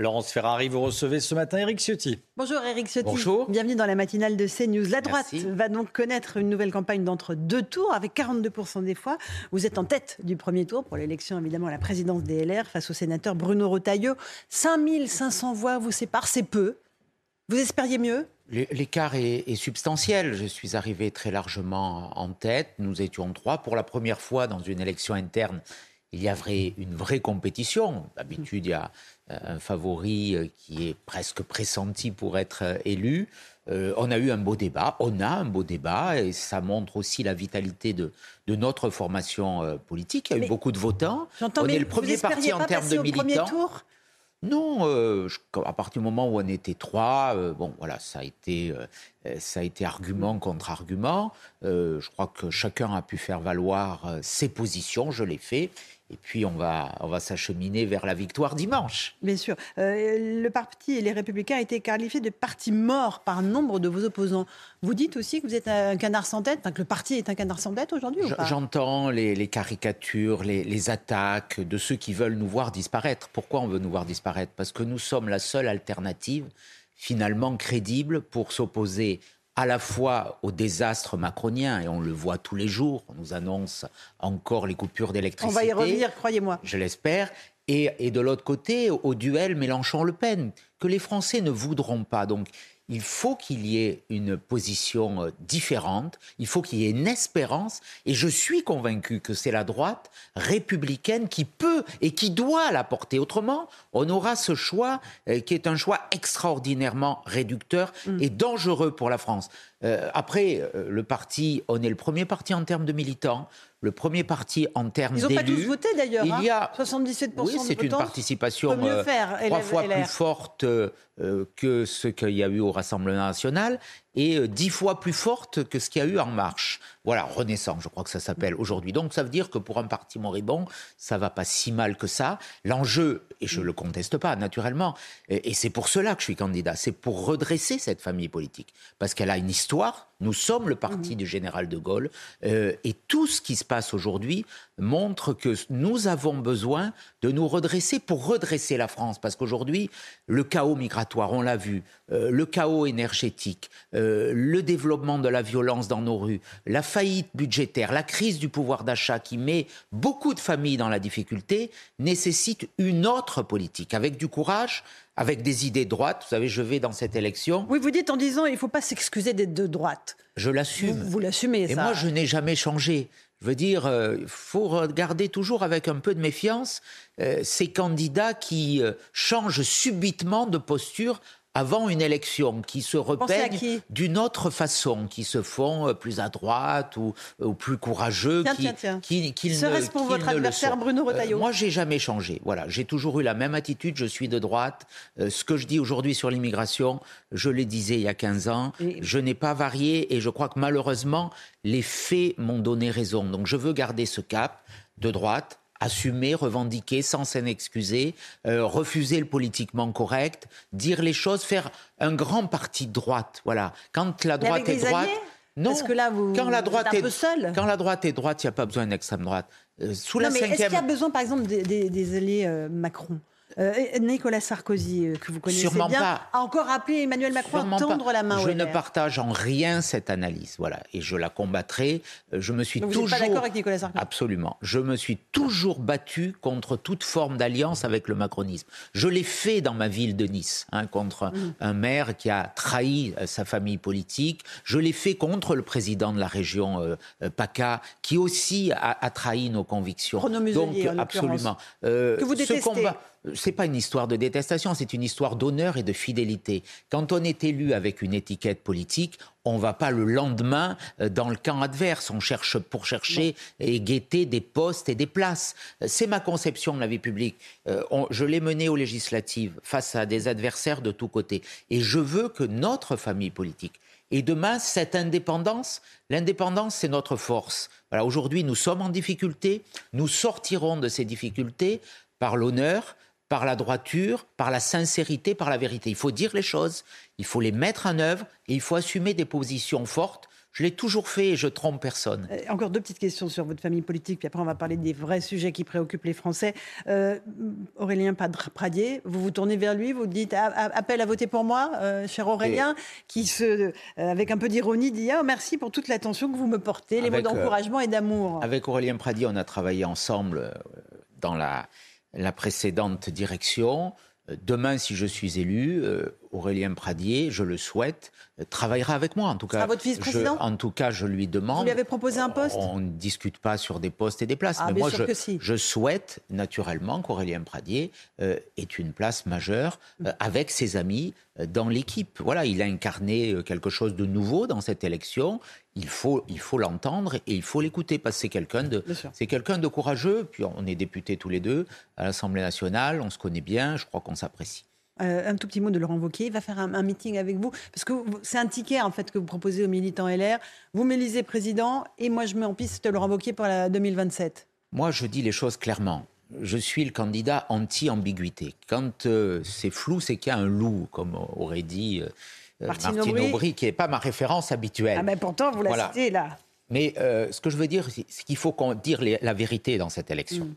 Laurence Ferrari, vous recevez ce matin Éric Ciotti. Bonjour Éric Ciotti. Bonjour. Bienvenue dans la matinale de CNews. La droite va donc connaître une nouvelle campagne d'entre deux tours avec 42% des fois. Vous êtes en tête du premier tour pour l'élection évidemment à la présidence des LR face au sénateur Bruno Retailleau. 5500 voix vous séparent, c'est peu. Vous espériez mieux ? L'écart est substantiel. Je suis arrivé très largement en tête. Nous étions trois. Pour la première fois dans une élection interne, il y a une vraie compétition. D'habitude, il y a un favori qui est presque pressenti pour être élu. On a eu un beau débat. On a un beau débat. Et ça montre aussi la vitalité de notre formation politique. Il y a eu beaucoup de votants. On est le premier parti en termes de militants. Non, à partir du moment où on était trois, ça a été argument contre argument. Je crois que chacun a pu faire valoir ses positions, je l'ai fait. Et puis on va s'acheminer vers la victoire dimanche. Bien sûr. Le parti Les Républicains a été qualifié de parti mort par nombre de vos opposants. Vous dites aussi que vous êtes un canard sans tête, que le parti est un canard sans tête aujourd'hui ou pas ? J'entends les caricatures, les attaques de ceux qui veulent nous voir disparaître. Pourquoi on veut nous voir disparaître ? Parce que nous sommes la seule alternative finalement crédible pour s'opposer à la fois au désastre macronien, et on le voit tous les jours, on nous annonce encore les coupures d'électricité. On va y revenir, croyez-moi. Je l'espère. Et de l'autre côté, au duel Mélenchon-Le Pen, que les Français ne voudront pas. Donc, il faut qu'il y ait une position différente, il faut qu'il y ait une espérance, et je suis convaincu que c'est la droite républicaine qui peut et qui doit la porter. Autrement, on aura ce choix qui est un choix extraordinairement réducteur et dangereux pour la France. Le parti, on est le premier parti en termes de militants, le premier parti en termes d'élus. Ils n'ont pas tous voté d'ailleurs, il y a 77% oui, c'est une participation trois fois plus forte que ce qu'il y a eu au Rassemblement National et 10 fois plus forte que ce qu'il y a eu En Marche. Voilà, Renaissance, je crois que ça s'appelle aujourd'hui. Donc ça veut dire que pour un parti moribond, ça ne va pas si mal que ça. L'enjeu, et je ne le conteste pas naturellement, et c'est pour cela que je suis candidat, c'est pour redresser cette famille politique, parce qu'elle a une histoire. Nous sommes le parti du général de Gaulle et tout ce qui se passe aujourd'hui montre que nous avons besoin de nous redresser pour redresser la France, parce qu'aujourd'hui, le chaos migratoire, on l'a vu, le chaos énergétique, le développement de la violence dans nos rues, la faillite budgétaire, la crise du pouvoir d'achat qui met beaucoup de familles dans la difficulté, nécessite une autre politique, avec du courage, avec des idées droites. Vous savez, je vais dans cette élection. Oui, vous dites en disant il ne faut pas s'excuser d'être de droite. Je l'assume. Vous l'assumez, ça. Et moi, je n'ai jamais changé. Je veux dire, il faut regarder toujours avec un peu de méfiance ces candidats qui changent subitement de posture avant une élection, qui se repeignent d'une autre façon, qui se font plus à droite ou plus courageux. Qui serait-ce pour votre adversaire Bruno Retailleau ? Moi, j'ai jamais changé. Voilà, j'ai toujours eu la même attitude. Je suis de droite. Ce que je dis aujourd'hui sur l'immigration, je le disais il y a 15 ans. Je n'ai pas varié et je crois que malheureusement, les faits m'ont donné raison. Donc, je veux garder ce cap de droite. Assumer, revendiquer, sans s'en excuser, refuser le politiquement correct, dire les choses, faire un grand parti de droite. Voilà. Quand la droite est droite, non. Parce que là, vous êtes un peu seul. Quand la droite est droite, il n'y a pas besoin d'une extrême droite. Est-ce qu'il y a besoin, par exemple, des alliés Macron? Nicolas Sarkozy, que vous connaissez sûrement bien, a encore appelé Emmanuel Macron à tendre la main. Je ne partage en rien cette analyse, voilà, et je la combattrai. Je me suis toujours. Vous n'êtes pas d'accord avec Nicolas Sarkozy ? Absolument. Je me suis toujours battu contre toute forme d'alliance avec le macronisme. Je l'ai fait dans ma ville de Nice, contre un maire qui a trahi sa famille politique. Je l'ai fait contre le président de la région PACA, qui aussi a trahi nos convictions. Bruno Muselier, donc, absolument. Que vous détestez. C'est pas une histoire de détestation, c'est une histoire d'honneur et de fidélité. Quand on est élu avec une étiquette politique, on ne va pas le lendemain dans le camp adverse. On cherche pour chercher et guetter des postes et des places. C'est ma conception de la vie publique. Je l'ai menée aux législatives face à des adversaires de tous côtés. Et je veux que notre famille politique... Et demain, cette indépendance, l'indépendance, c'est notre force. Voilà, aujourd'hui, nous sommes en difficulté. Nous sortirons de ces difficultés par l'honneur, par la droiture, par la sincérité, par la vérité. Il faut dire les choses, il faut les mettre en œuvre et il faut assumer des positions fortes. Je l'ai toujours fait et je trompe personne. Encore deux petites questions sur votre famille politique, puis après on va parler des vrais sujets qui préoccupent les Français. Aurélien Pradié, vous vous tournez vers lui, vous dites appel à voter pour moi, cher Aurélien, qui avec un peu d'ironie dit merci pour toute l'attention que vous me portez, les mots d'encouragement et d'amour. Avec Aurélien Pradié, on a travaillé ensemble dans la précédente direction. Demain, si je suis élu, Aurélien Pradié, je le souhaite, travaillera avec moi. En tout cas, votre vice-président ? En tout cas, je lui demande... Vous lui avez proposé un poste ? On ne discute pas sur des postes et des places. Mais moi, je souhaite naturellement qu'Aurélien Pradié ait une place majeure avec ses amis dans l'équipe. Voilà, il a incarné quelque chose de nouveau dans cette élection. Il faut l'entendre et il faut l'écouter parce que c'est quelqu'un de courageux. Puis on est députés tous les deux à l'Assemblée nationale, on se connaît bien, je crois qu'on s'apprécie. Un tout petit mot de Laurent Wauquiez, il va faire un meeting avec vous, parce que c'est un ticket en fait que vous proposez aux militants LR. Vous m'élisez président et moi je mets en piste Laurent Wauquiez pour la 2027. Moi je dis les choses clairement, je suis le candidat anti-ambiguïté. Quand c'est flou, c'est qu'il y a un loup, comme aurait dit Martine Aubry, qui n'est pas ma référence habituelle. Ah mais pourtant vous la citez là. Mais ce que je veux dire, c'est qu'il faut dire la vérité dans cette élection.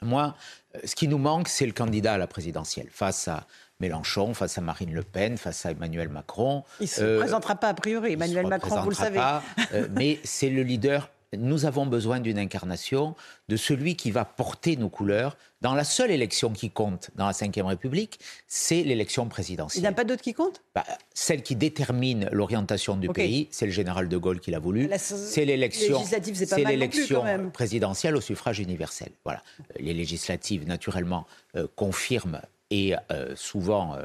Moi, ce qui nous manque, c'est le candidat à la présidentielle. Face à Mélenchon, face à Marine Le Pen, face à Emmanuel Macron. Il ne se présentera pas a priori, Emmanuel Macron, vous le savez. Mais c'est le leader. Nous avons besoin d'une incarnation, de celui qui va porter nos couleurs dans la seule élection qui compte dans la Ve République, c'est l'élection présidentielle. Il n'y en a pas d'autre qui compte ? Celle qui détermine l'orientation du pays, c'est le général de Gaulle qui l'a voulu. C'est l'élection, l'élection présidentielle au suffrage universel. Voilà. Les législatives, naturellement, confirment et souvent,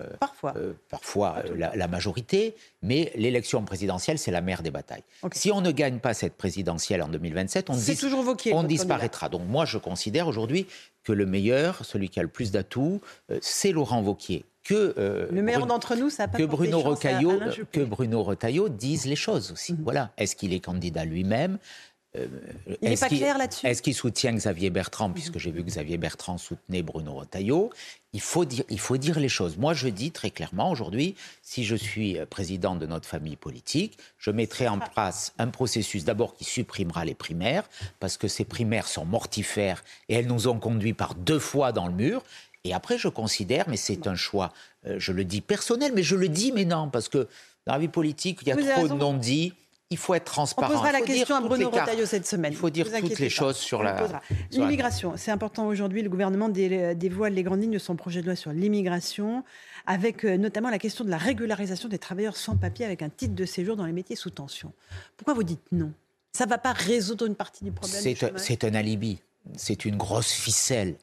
parfois la majorité, mais l'élection présidentielle, c'est la mère des batailles. Si on ne gagne pas cette présidentielle en 2027, on disparaîtra. Donc moi, je considère aujourd'hui que le meilleur, celui qui a le plus d'atouts, c'est Laurent Wauquiez. Le meilleur d'entre nous, ça n'a pas de chance. Que Bruno Retailleau dise les choses aussi. Voilà. Est-ce qu'il est candidat lui-même ? Il n'est pas clair là-dessus. Est-ce qu'il soutient Xavier Bertrand, puisque j'ai vu que Xavier Bertrand soutenait Bruno Retailleau? Il faut dire les choses. Moi, je dis très clairement aujourd'hui, si je suis président de notre famille politique, je mettrai en place un processus d'abord qui supprimera les primaires, parce que ces primaires sont mortifères et elles nous ont conduits par deux fois dans le mur. Et après, je considère, mais c'est un choix, je le dis personnel, mais je le dis maintenant, parce que dans la vie politique, il y a trop de non-dits. Il faut être transparent. On posera la question à Bruno Retailleau cette semaine. Il faut dire toutes les choses sur la... L'immigration, c'est important aujourd'hui. Le gouvernement dévoile les grandes lignes de son projet de loi sur l'immigration, avec notamment la question de la régularisation des travailleurs sans papier avec un titre de séjour dans les métiers sous tension. Pourquoi vous dites non ? Ça ne va pas résoudre une partie du problème. C'est un alibi. C'est une grosse ficelle.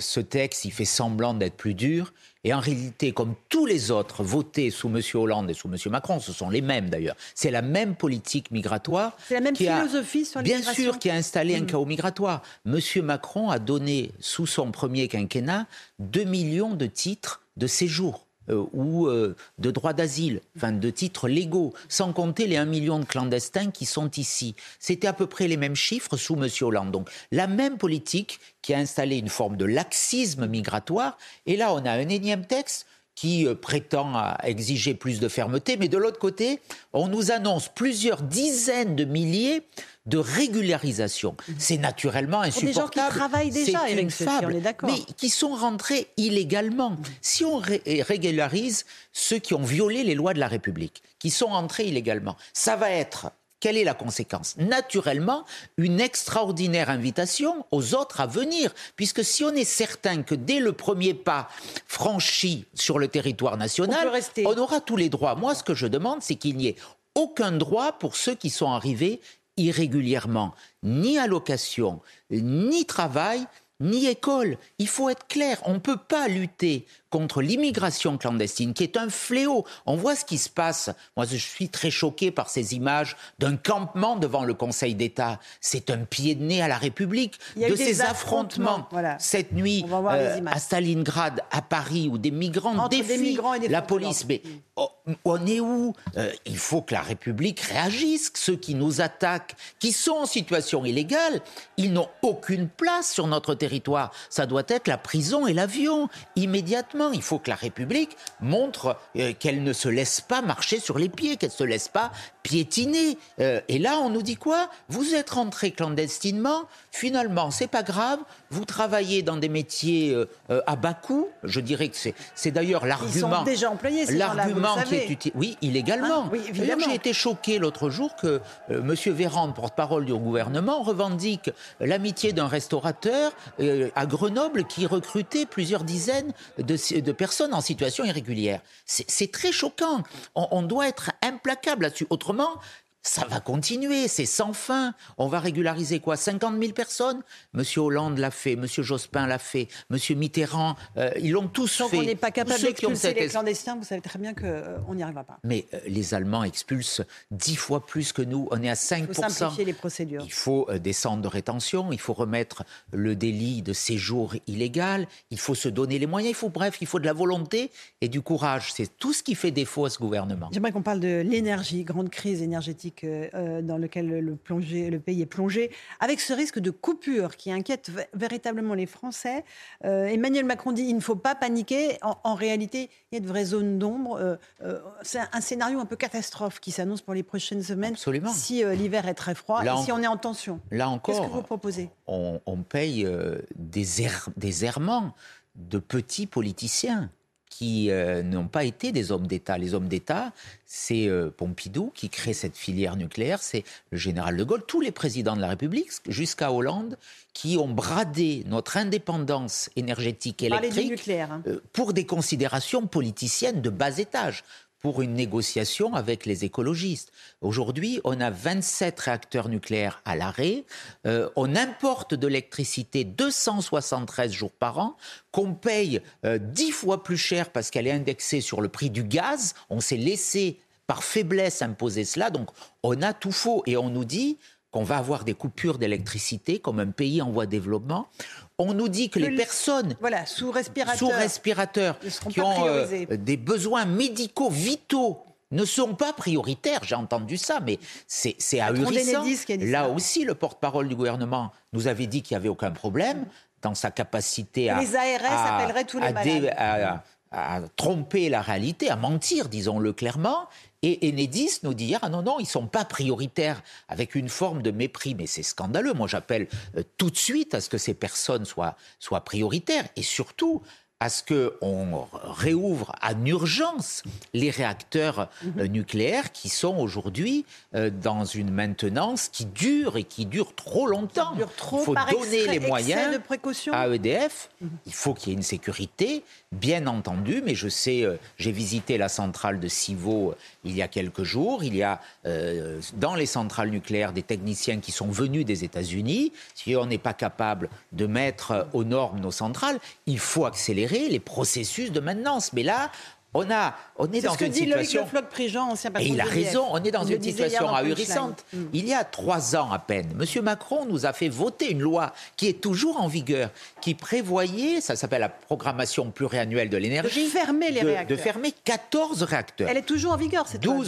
Ce texte, il fait semblant d'être plus dur. Et en réalité, comme tous les autres votés sous M. Hollande et sous M. Macron, ce sont les mêmes d'ailleurs. C'est la même politique migratoire. C'est la même philosophie sur l'immigration. Bien sûr, qui a installé un chaos migratoire. M. Macron a donné, sous son premier quinquennat, 2 millions de titres de séjour. Ou de droit d'asile, enfin de titres légaux, sans compter les 1 million de clandestins qui sont ici. C'était à peu près les mêmes chiffres sous M. Hollande. Donc la même politique qui a installé une forme de laxisme migratoire. Et là, on a un énième texte qui prétend à exiger plus de fermeté. Mais de l'autre côté, on nous annonce plusieurs dizaines de milliers de régularisation. C'est naturellement insupportable. Pour des gens qui travaillent déjà, Éric Ciotti, on est d'accord. Mais qui sont rentrés illégalement. Si on régularise ceux qui ont violé les lois de la République, qui sont entrés illégalement, ça va être... Quelle est la conséquence ? Naturellement, une extraordinaire invitation aux autres à venir, puisque si on est certain que dès le premier pas franchi sur le territoire national, on aura tous les droits. Moi, ce que je demande, c'est qu'il n'y ait aucun droit pour ceux qui sont arrivés irrégulièrement, ni allocation, ni travail, ni école. Il faut être clair, on ne peut pas lutter contre l'immigration clandestine, qui est un fléau. On voit ce qui se passe. Moi, je suis très choqué par ces images d'un campement devant le Conseil d'État. C'est un pied de nez à la République, de ces affrontements. Voilà. Cette nuit, à Stalingrad, à Paris, où des migrants défient la police. Mais on est où ? Il faut que la République réagisse. Ceux qui nous attaquent, qui sont en situation illégale, ils n'ont aucune place sur notre territoire. Ça doit être la prison et l'avion, immédiatement. non, il faut que la République montre qu'elle ne se laisse pas marcher sur les pieds, qu'elle ne se laisse pas piétiner. Et là, on nous dit quoi? Vous êtes rentrés clandestinement, finalement, c'est pas grave, vous travaillez dans des métiers à bas coût, je dirais que c'est d'ailleurs l'argument... Ils sont déjà employés, ces gens-là, vous le savez. Oui, illégalement. Ah, oui, évidemment. J'ai été choqué l'autre jour que M. Véran, porte-parole du gouvernement, revendique l'amitié d'un restaurateur à Grenoble qui recrutait plusieurs dizaines de personnes en situation irrégulière. C'est très choquant. On doit être implacable là-dessus. Autrement, ça va continuer, c'est sans fin. On va régulariser quoi, 50 000 personnes? Monsieur Hollande l'a fait, Monsieur Jospin l'a fait, Monsieur Mitterrand, ils l'ont tous fait. Donc on n'est pas capable d'expulser les clandestins, vous savez très bien qu'on n'y arrivera pas. Mais les Allemands expulsent 10 fois plus que nous, on est à 5%. Il faut simplifier les procédures. Il faut des centres de rétention, il faut remettre le délit de séjour illégal, il faut se donner les moyens, il faut de la volonté et du courage. C'est tout ce qui fait défaut à ce gouvernement. J'aimerais qu'on parle de l'énergie, grande crise énergétique dans lequel le pays est plongé, avec ce risque de coupure qui inquiète véritablement les Français. Emmanuel Macron dit il ne faut pas paniquer. En réalité, il y a de vraies zones d'ombre. C'est un scénario un peu catastrophe qui s'annonce pour les prochaines semaines. Absolument. Si l'hiver est très froid et si on est en tension. Là encore, qu'est-ce que vous proposez? On paye des errements de petits politiciens qui n'ont pas été des hommes d'État. Les hommes d'État, c'est Pompidou qui crée cette filière nucléaire, c'est le général de Gaulle, tous les présidents de la République, jusqu'à Hollande, qui ont bradé notre indépendance énergétique électrique nucléaire, hein, pour des considérations politiciennes de bas étage, pour une négociation avec les écologistes. Aujourd'hui, on a 27 réacteurs nucléaires à l'arrêt. On importe de l'électricité 273 jours par an, qu'on paye 10 fois plus cher parce qu'elle est indexée sur le prix du gaz. On s'est laissé, par faiblesse, imposer cela. Donc, on a tout faux. Et on nous dit qu'on va avoir des coupures d'électricité, comme un pays en voie de développement. On nous dit que les personnes sous respirateur qui ont des besoins médicaux vitaux ne sont pas prioritaires. J'ai entendu ça, mais c'est ahurissant. Là aussi, le porte-parole du gouvernement nous avait dit qu'il n'y avait aucun problème dans sa capacité à... Les ARS appelleraient tous les malades. À tromper la réalité, à mentir, disons-le clairement. Et Enedis nous dit « Ah non, non, ils ne sont pas prioritaires » avec une forme de mépris. Mais c'est scandaleux. Moi, j'appelle tout de suite à ce que ces personnes soient prioritaires et surtout à ce qu'on réouvre en urgence les réacteurs nucléaires qui sont aujourd'hui dans une maintenance qui dure trop longtemps. Dure trop. Il faut donner les moyens de précaution à EDF. Il faut qu'il y ait une sécurité, bien entendu, mais je sais, j'ai visité la centrale de Civaux il y a quelques jours. Il y a dans les centrales nucléaires des techniciens qui sont venus des États-Unis. Si on n'est pas capable de mettre aux normes nos centrales, il faut accélérer les processus de maintenance. Mais là, on est dans une situation... Et il a raison, on est dans une situation ahurissante. Il y a 3 ans à peine, M. Macron nous a fait voter une loi qui est toujours en vigueur, qui prévoyait, ça s'appelle la programmation pluriannuelle de l'énergie, de fermer 14 réacteurs. Elle est toujours en vigueur, cette loi.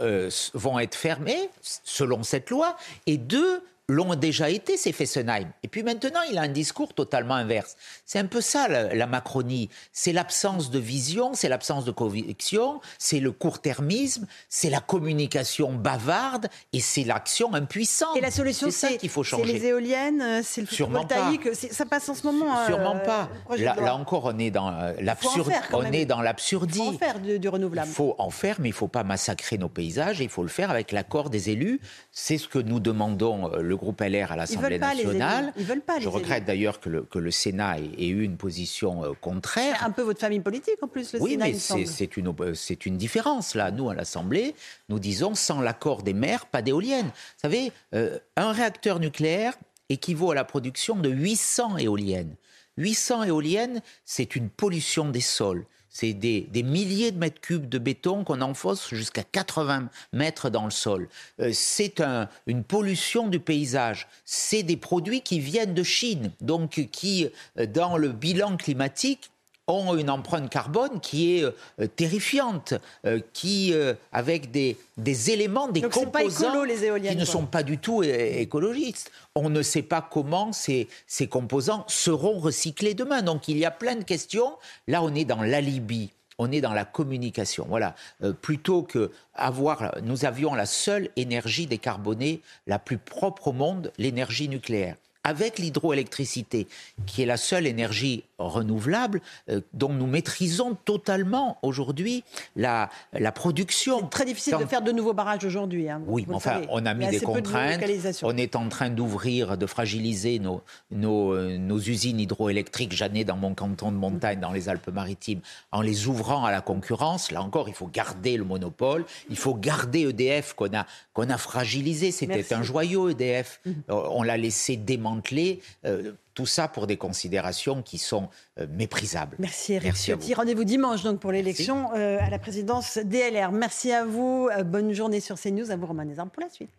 12 vont être fermés, selon cette loi, et 2... l'ont déjà été, c'est Fessenheim. Et puis maintenant, il a un discours totalement inverse. C'est un peu ça, la Macronie. C'est l'absence de vision, c'est l'absence de conviction, c'est le court-termisme, c'est la communication bavarde et c'est l'action impuissante. Et la solution, c'est ça qu'il faut changer. C'est les éoliennes, c'est le photovoltaïque, ça passe en ce moment. Sûrement pas. Là encore, on est dans l'absurde. On est dans l'absurdie. Il faut en faire du renouvelable. Il faut en faire, mais il ne faut pas massacrer nos paysages. Et il faut le faire avec l'accord des élus. C'est ce que nous demandons, le groupe LR à l'Assemblée nationale. Ils veulent pas les élus. Je regrette d'ailleurs que le Sénat ait eu une position contraire. C'est un peu votre famille politique en plus, le Sénat. Oui, mais c'est une différence là. Nous, à l'Assemblée, nous disons sans l'accord des maires, pas d'éoliennes. Vous savez, un réacteur nucléaire équivaut à la production de 800 éoliennes. 800 éoliennes, c'est une pollution des sols. C'est des milliers de mètres cubes de béton qu'on enfonce jusqu'à 80 mètres dans le sol. C'est une pollution du paysage. C'est des produits qui viennent de Chine, donc qui, dans le bilan climatique, ont une empreinte carbone qui est terrifiante, avec des éléments, des composants qui ne sont pas du tout écologistes. On ne sait pas comment ces composants seront recyclés demain. Donc il y a plein de questions. Là, on est dans l'alibi. On est dans la communication, voilà. Plutôt que avoir, nous avions la seule énergie décarbonée, la plus propre au monde, l'énergie nucléaire. Avec l'hydroélectricité, qui est la seule énergie renouvelable dont nous maîtrisons totalement aujourd'hui la production. C'est très difficile de faire de nouveaux barrages aujourd'hui. Hein, oui, mais enfin, savez, on a mis des contraintes. On est en train d'ouvrir, de fragiliser nos usines hydroélectriques. J'en ai dans mon canton de montagne, dans les Alpes-Maritimes, en les ouvrant à la concurrence. Là encore, il faut garder le monopole. Il faut garder EDF qu'on a fragilisé. C'était un joyau, EDF. On l'a laissé démanteler. Tout ça pour des considérations qui sont méprisables. Merci Éric Ciotti. Rendez-vous dimanche donc pour l'élection à la présidence des LR. Merci à vous. Bonne journée sur CNews. À vous Romain Nézard pour la suite.